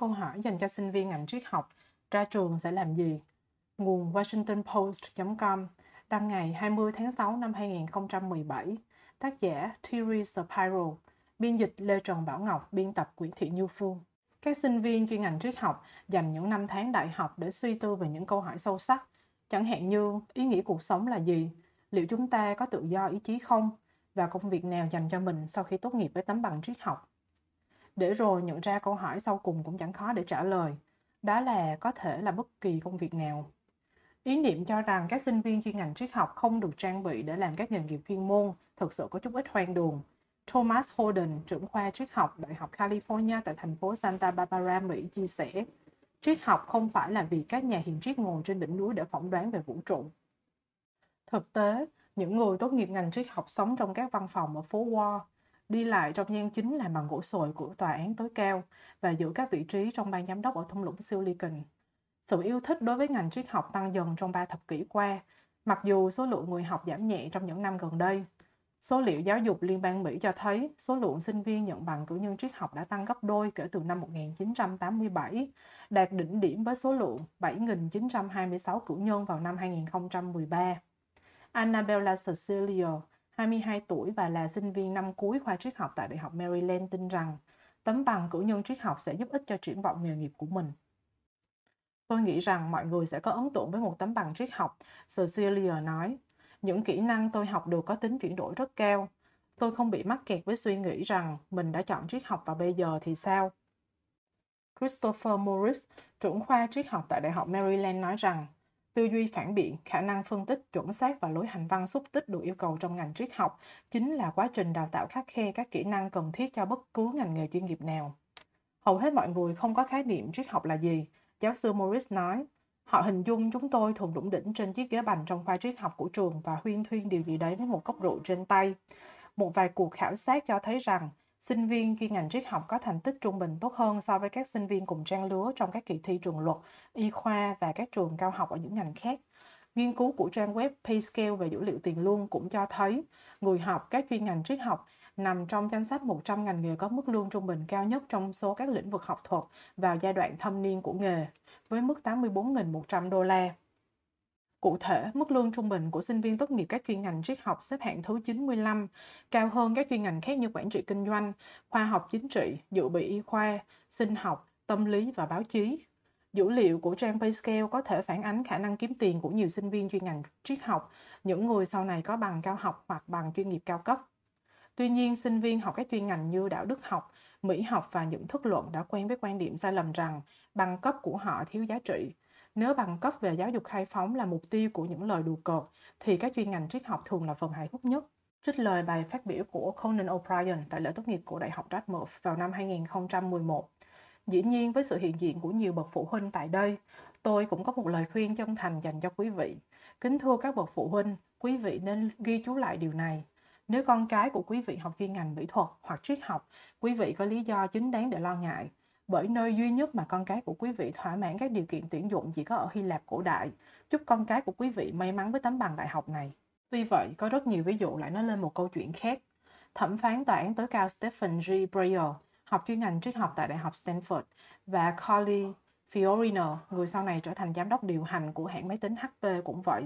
câu hỏi dành cho sinh viên ngành triết học, ra trường sẽ làm gì? Nguồn WashingtonPost.com, đăng ngày 20 tháng 6 năm 2017, tác giả Thierry Shapiro, biên dịch Lê Trần Bảo Ngọc, biên tập Nguyễn Thị Như Phương. Các sinh viên chuyên ngành triết học dành những năm tháng đại học để suy tư về những câu hỏi sâu sắc, chẳng hạn như ý nghĩa cuộc sống là gì, liệu chúng ta có tự do ý chí không, và công việc nào dành cho mình sau khi tốt nghiệp với tấm bằng triết học. Để rồi nhận ra câu hỏi sau cùng cũng chẳng khó để trả lời, đó là có thể là bất kỳ công việc nào. Ý niệm cho rằng các sinh viên chuyên ngành triết học không được trang bị để làm các nghề nghiệp chuyên môn thực sự có chút ít hoang đường. Thomas Holden, trưởng khoa triết học Đại học California tại thành phố Santa Barbara, Mỹ chia sẻ, triết học không phải là vì các nhà hiền triết ngồi trên đỉnh núi để phỏng đoán về vũ trụ. Thực tế, những người tốt nghiệp ngành triết học sống trong các văn phòng ở phố Wall, đi lại trong gian chính làm bằng gỗ sồi của tòa án tối cao và giữ các vị trí trong ban giám đốc ở thung lũng Silicon. Sự yêu thích đối với ngành triết học tăng dần trong 3 thập kỷ qua, mặc dù số lượng người học giảm nhẹ trong những năm gần đây. Số liệu giáo dục Liên bang Mỹ cho thấy số lượng sinh viên nhận bằng cử nhân triết học đã tăng gấp đôi kể từ năm 1987, đạt đỉnh điểm với số lượng 7.926 cử nhân vào năm 2013. Annabella Cecilio, 22 tuổi và là sinh viên năm cuối khoa triết học tại Đại học Maryland tin rằng tấm bằng cử nhân triết học sẽ giúp ích cho triển vọng nghề nghiệp của mình. Tôi nghĩ rằng mọi người sẽ có ấn tượng với một tấm bằng triết học, Cecilia nói. Những kỹ năng tôi học được có tính chuyển đổi rất cao. Tôi không bị mắc kẹt với suy nghĩ rằng mình đã chọn triết học và bây giờ thì sao? Christopher Morris, trưởng khoa triết học tại Đại học Maryland nói rằng tư duy phản biện, khả năng phân tích, chuẩn xác và lối hành văn xúc tích được yêu cầu trong ngành triết học chính là quá trình đào tạo khắt khe các kỹ năng cần thiết cho bất cứ ngành nghề chuyên nghiệp nào. Hầu hết mọi người không có khái niệm triết học là gì, giáo sư Morris nói. Họ hình dung chúng tôi thường đủng đỉnh trên chiếc ghế bành trong khoa triết học của trường và huyên thuyên điều gì đấy với một cốc rượu trên tay. Một vài cuộc khảo sát cho thấy rằng sinh viên chuyên ngành triết học có thành tích trung bình tốt hơn so với các sinh viên cùng trang lứa trong các kỳ thi trường luật, y khoa và các trường cao học ở những ngành khác. Nghiên cứu của trang web Payscale về dữ liệu tiền lương cũng cho thấy người học các chuyên ngành triết học nằm trong danh sách 100 ngành nghề có mức lương trung bình cao nhất trong số các lĩnh vực học thuật vào giai đoạn thâm niên của nghề, với mức $84.100. Cụ thể, mức lương trung bình của sinh viên tốt nghiệp các chuyên ngành triết học xếp hạng thứ 95, cao hơn các chuyên ngành khác như quản trị kinh doanh, khoa học chính trị, dự bị y khoa, sinh học, tâm lý và báo chí. Dữ liệu của trang Payscale có thể phản ánh khả năng kiếm tiền của nhiều sinh viên chuyên ngành triết học, những người sau này có bằng cao học hoặc bằng chuyên nghiệp cao cấp. Tuy nhiên, sinh viên học các chuyên ngành như đạo đức học, Mỹ học và những thức luận đã quen với quan điểm sai lầm rằng bằng cấp của họ thiếu giá trị. Nếu bằng cấp về giáo dục khai phóng là mục tiêu của những lời đùa cợt, thì các chuyên ngành triết học thường là phần hài hước nhất. Trích lời bài phát biểu của Conan O'Brien tại lễ tốt nghiệp của Đại học Dartmouth vào năm 2011. Dĩ nhiên, với sự hiện diện của nhiều bậc phụ huynh tại đây, tôi cũng có một lời khuyên chân thành dành cho quý vị. Kính thưa các bậc phụ huynh, quý vị nên ghi chú lại điều này. Nếu con cái của quý vị học chuyên ngành mỹ thuật hoặc triết học, quý vị có lý do chính đáng để lo ngại, bởi nơi duy nhất mà con cái của quý vị thỏa mãn các điều kiện tuyển dụng chỉ có ở Hy Lạp cổ đại. Chúc con cái của quý vị may mắn với tấm bằng đại học này. Tuy vậy, có rất nhiều ví dụ lại nói lên một câu chuyện khác. Thẩm phán tòa án tối cao Stephen G. Breyer, học chuyên ngành triết học tại Đại học Stanford, và Carly Fiorino, người sau này trở thành giám đốc điều hành của hãng máy tính HP cũng vậy.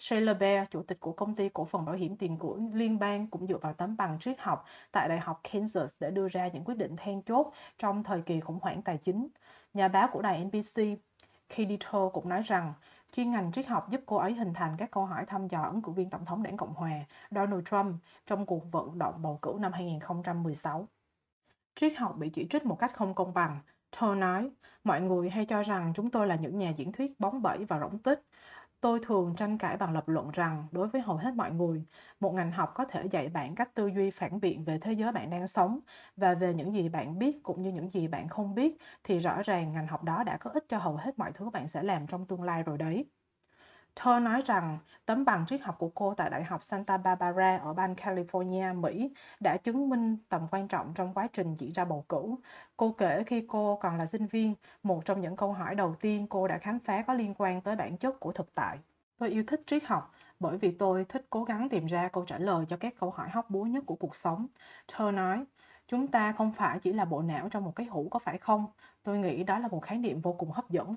Sheila Bair, chủ tịch của công ty cổ phần bảo hiểm tiền của liên bang, cũng dựa vào tấm bằng triết học tại Đại học Kansas để đưa ra những quyết định then chốt trong thời kỳ khủng hoảng tài chính. Nhà báo của đài NBC, Katie Toe cũng nói rằng chuyên ngành triết học giúp cô ấy hình thành các câu hỏi thăm dò ứng cử viên Tổng thống đảng Cộng hòa Donald Trump trong cuộc vận động bầu cử năm 2016. Triết học bị chỉ trích một cách không công bằng. Toe nói, mọi người hay cho rằng chúng tôi là những nhà diễn thuyết bóng bẩy và rỗng tích. Tôi thường tranh cãi bằng lập luận rằng, đối với hầu hết mọi người, một ngành học có thể dạy bạn cách tư duy phản biện về thế giới bạn đang sống và về những gì bạn biết cũng như những gì bạn không biết, thì rõ ràng ngành học đó đã có ích cho hầu hết mọi thứ bạn sẽ làm trong tương lai rồi đấy. Thơ nói rằng, tấm bằng triết học của cô tại Đại học Santa Barbara ở bang California, Mỹ đã chứng minh tầm quan trọng trong quá trình diễn ra bầu cử. Cô kể khi cô còn là sinh viên, một trong những câu hỏi đầu tiên cô đã khám phá có liên quan tới bản chất của thực tại. Tôi yêu thích triết học bởi vì tôi thích cố gắng tìm ra câu trả lời cho các câu hỏi hóc búa nhất của cuộc sống. Thơ nói, chúng ta không phải chỉ là bộ não trong một cái hũ có phải không? Tôi nghĩ đó là một khái niệm vô cùng hấp dẫn.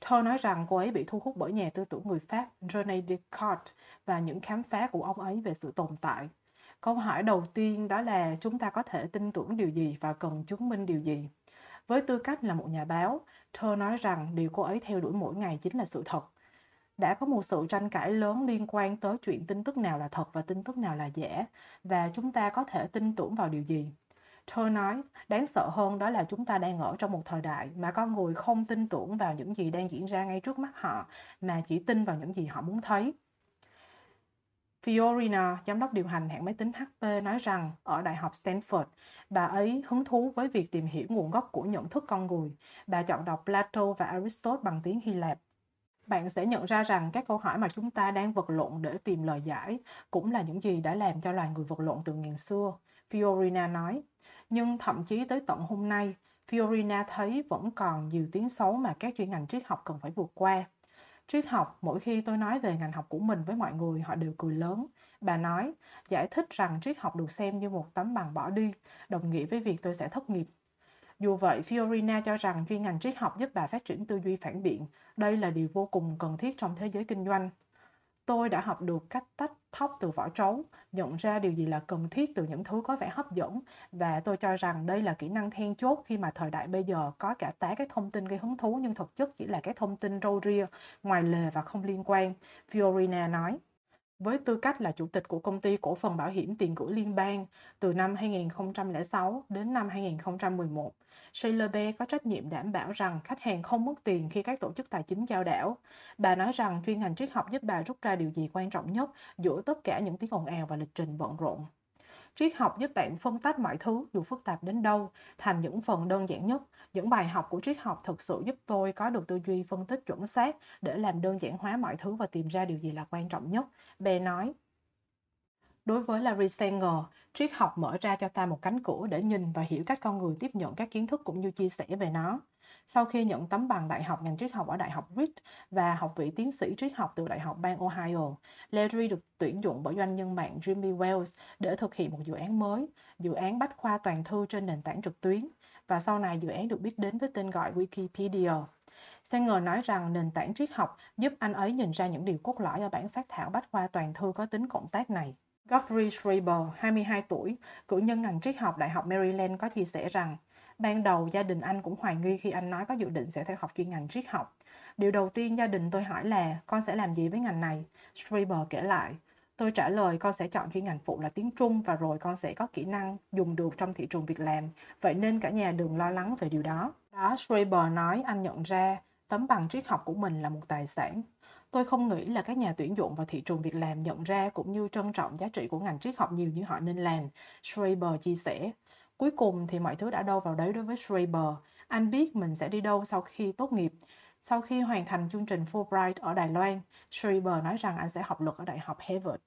Thơ nói rằng cô ấy bị thu hút bởi nhà tư tưởng người Pháp René Descartes và những khám phá của ông ấy về sự tồn tại. Câu hỏi đầu tiên đó là chúng ta có thể tin tưởng điều gì và cần chứng minh điều gì? Với tư cách là một nhà báo, Thơ nói rằng điều cô ấy theo đuổi mỗi ngày chính là sự thật. Đã có một sự tranh cãi lớn liên quan tới chuyện tin tức nào là thật và tin tức nào là giả, và chúng ta có thể tin tưởng vào điều gì. Thơ nói, đáng sợ hơn đó là chúng ta đang ở trong một thời đại mà con người không tin tưởng vào những gì đang diễn ra ngay trước mắt họ, mà chỉ tin vào những gì họ muốn thấy. Fiorino, giám đốc điều hành hãng máy tính HP, nói rằng ở Đại học Stanford, bà ấy hứng thú với việc tìm hiểu nguồn gốc của nhận thức con người. Bà chọn đọc Plato và Aristotle bằng tiếng Hy Lạp. Bạn sẽ nhận ra rằng các câu hỏi mà chúng ta đang vật lộn để tìm lời giải cũng là những gì đã làm cho loài người vật lộn từ ngàn xưa, Fiorino nói. Nhưng thậm chí tới tận hôm nay, Fiorino thấy vẫn còn nhiều tiếng xấu mà các chuyên ngành triết học cần phải vượt qua. Triết học, mỗi khi tôi nói về ngành học của mình với mọi người, họ đều cười lớn. Bà nói, giải thích rằng triết học được xem như một tấm bằng bỏ đi, đồng nghĩa với việc tôi sẽ thất nghiệp. Dù vậy, Fiorino cho rằng chuyên ngành triết học giúp bà phát triển tư duy phản biện. Đây là điều vô cùng cần thiết trong thế giới kinh doanh. Tôi đã học được cách tách thóc từ vỏ trấu, nhận ra điều gì là cần thiết từ những thứ có vẻ hấp dẫn, và tôi cho rằng đây là kỹ năng then chốt khi mà thời đại bây giờ có cả tá các thông tin gây hứng thú nhưng thực chất chỉ là các thông tin râu ria, ngoài lề và không liên quan, Fiorino nói. Với tư cách là chủ tịch của công ty cổ phần bảo hiểm tiền gửi liên bang từ năm 2006 đến năm 2011, Sheila Bair có trách nhiệm đảm bảo rằng khách hàng không mất tiền khi các tổ chức tài chính chao đảo. Bà nói rằng chuyên ngành triết học giúp bà rút ra điều gì quan trọng nhất giữa tất cả những tiếng ồn ào và lịch trình bận rộn. Triết học giúp bạn phân tách mọi thứ, dù phức tạp đến đâu, thành những phần đơn giản nhất. Những bài học của triết học thực sự giúp tôi có được tư duy phân tích chuẩn xác để làm đơn giản hóa mọi thứ và tìm ra điều gì là quan trọng nhất, Bair nói. Đối với Larry Sanger, triết học mở ra cho ta một cánh cửa để nhìn và hiểu cách con người tiếp nhận các kiến thức cũng như chia sẻ về nó. Sau khi nhận tấm bằng đại học ngành triết học ở Đại học Reed và học vị tiến sĩ triết học từ Đại học bang Ohio, Larry được tuyển dụng bởi doanh nhân mạng Jimmy Wales để thực hiện một dự án mới, dự án bách khoa toàn thư trên nền tảng trực tuyến, và sau này dự án được biết đến với tên gọi Wikipedia. Sanger nói rằng nền tảng triết học giúp anh ấy nhìn ra những điều cốt lõi ở bản phát thảo bách khoa toàn thư có tính cộng tác này. Godfrey Schreiber, 22 tuổi, cử nhân ngành triết học Đại học Maryland có chia sẻ rằng, ban đầu, gia đình anh cũng hoài nghi khi anh nói có dự định sẽ theo học chuyên ngành triết học. Điều đầu tiên gia đình tôi hỏi là, con sẽ làm gì với ngành này? Schreiber kể lại, tôi trả lời con sẽ chọn chuyên ngành phụ là tiếng Trung và rồi con sẽ có kỹ năng dùng được trong thị trường việc làm. Vậy nên cả nhà đừng lo lắng về điều đó. Đó, Schreiber nói anh nhận ra tấm bằng triết học của mình là một tài sản. Tôi không nghĩ là các nhà tuyển dụng và thị trường việc làm nhận ra cũng như trân trọng giá trị của ngành triết học nhiều như họ nên làm, Schreiber chia sẻ. Cuối cùng thì mọi thứ đã đâu vào đấy đối với Schreiber. Anh biết mình sẽ đi đâu sau khi tốt nghiệp. Sau khi hoàn thành chương trình Fulbright ở Đài Loan, Schreiber nói rằng anh sẽ học luật ở Đại học Harvard.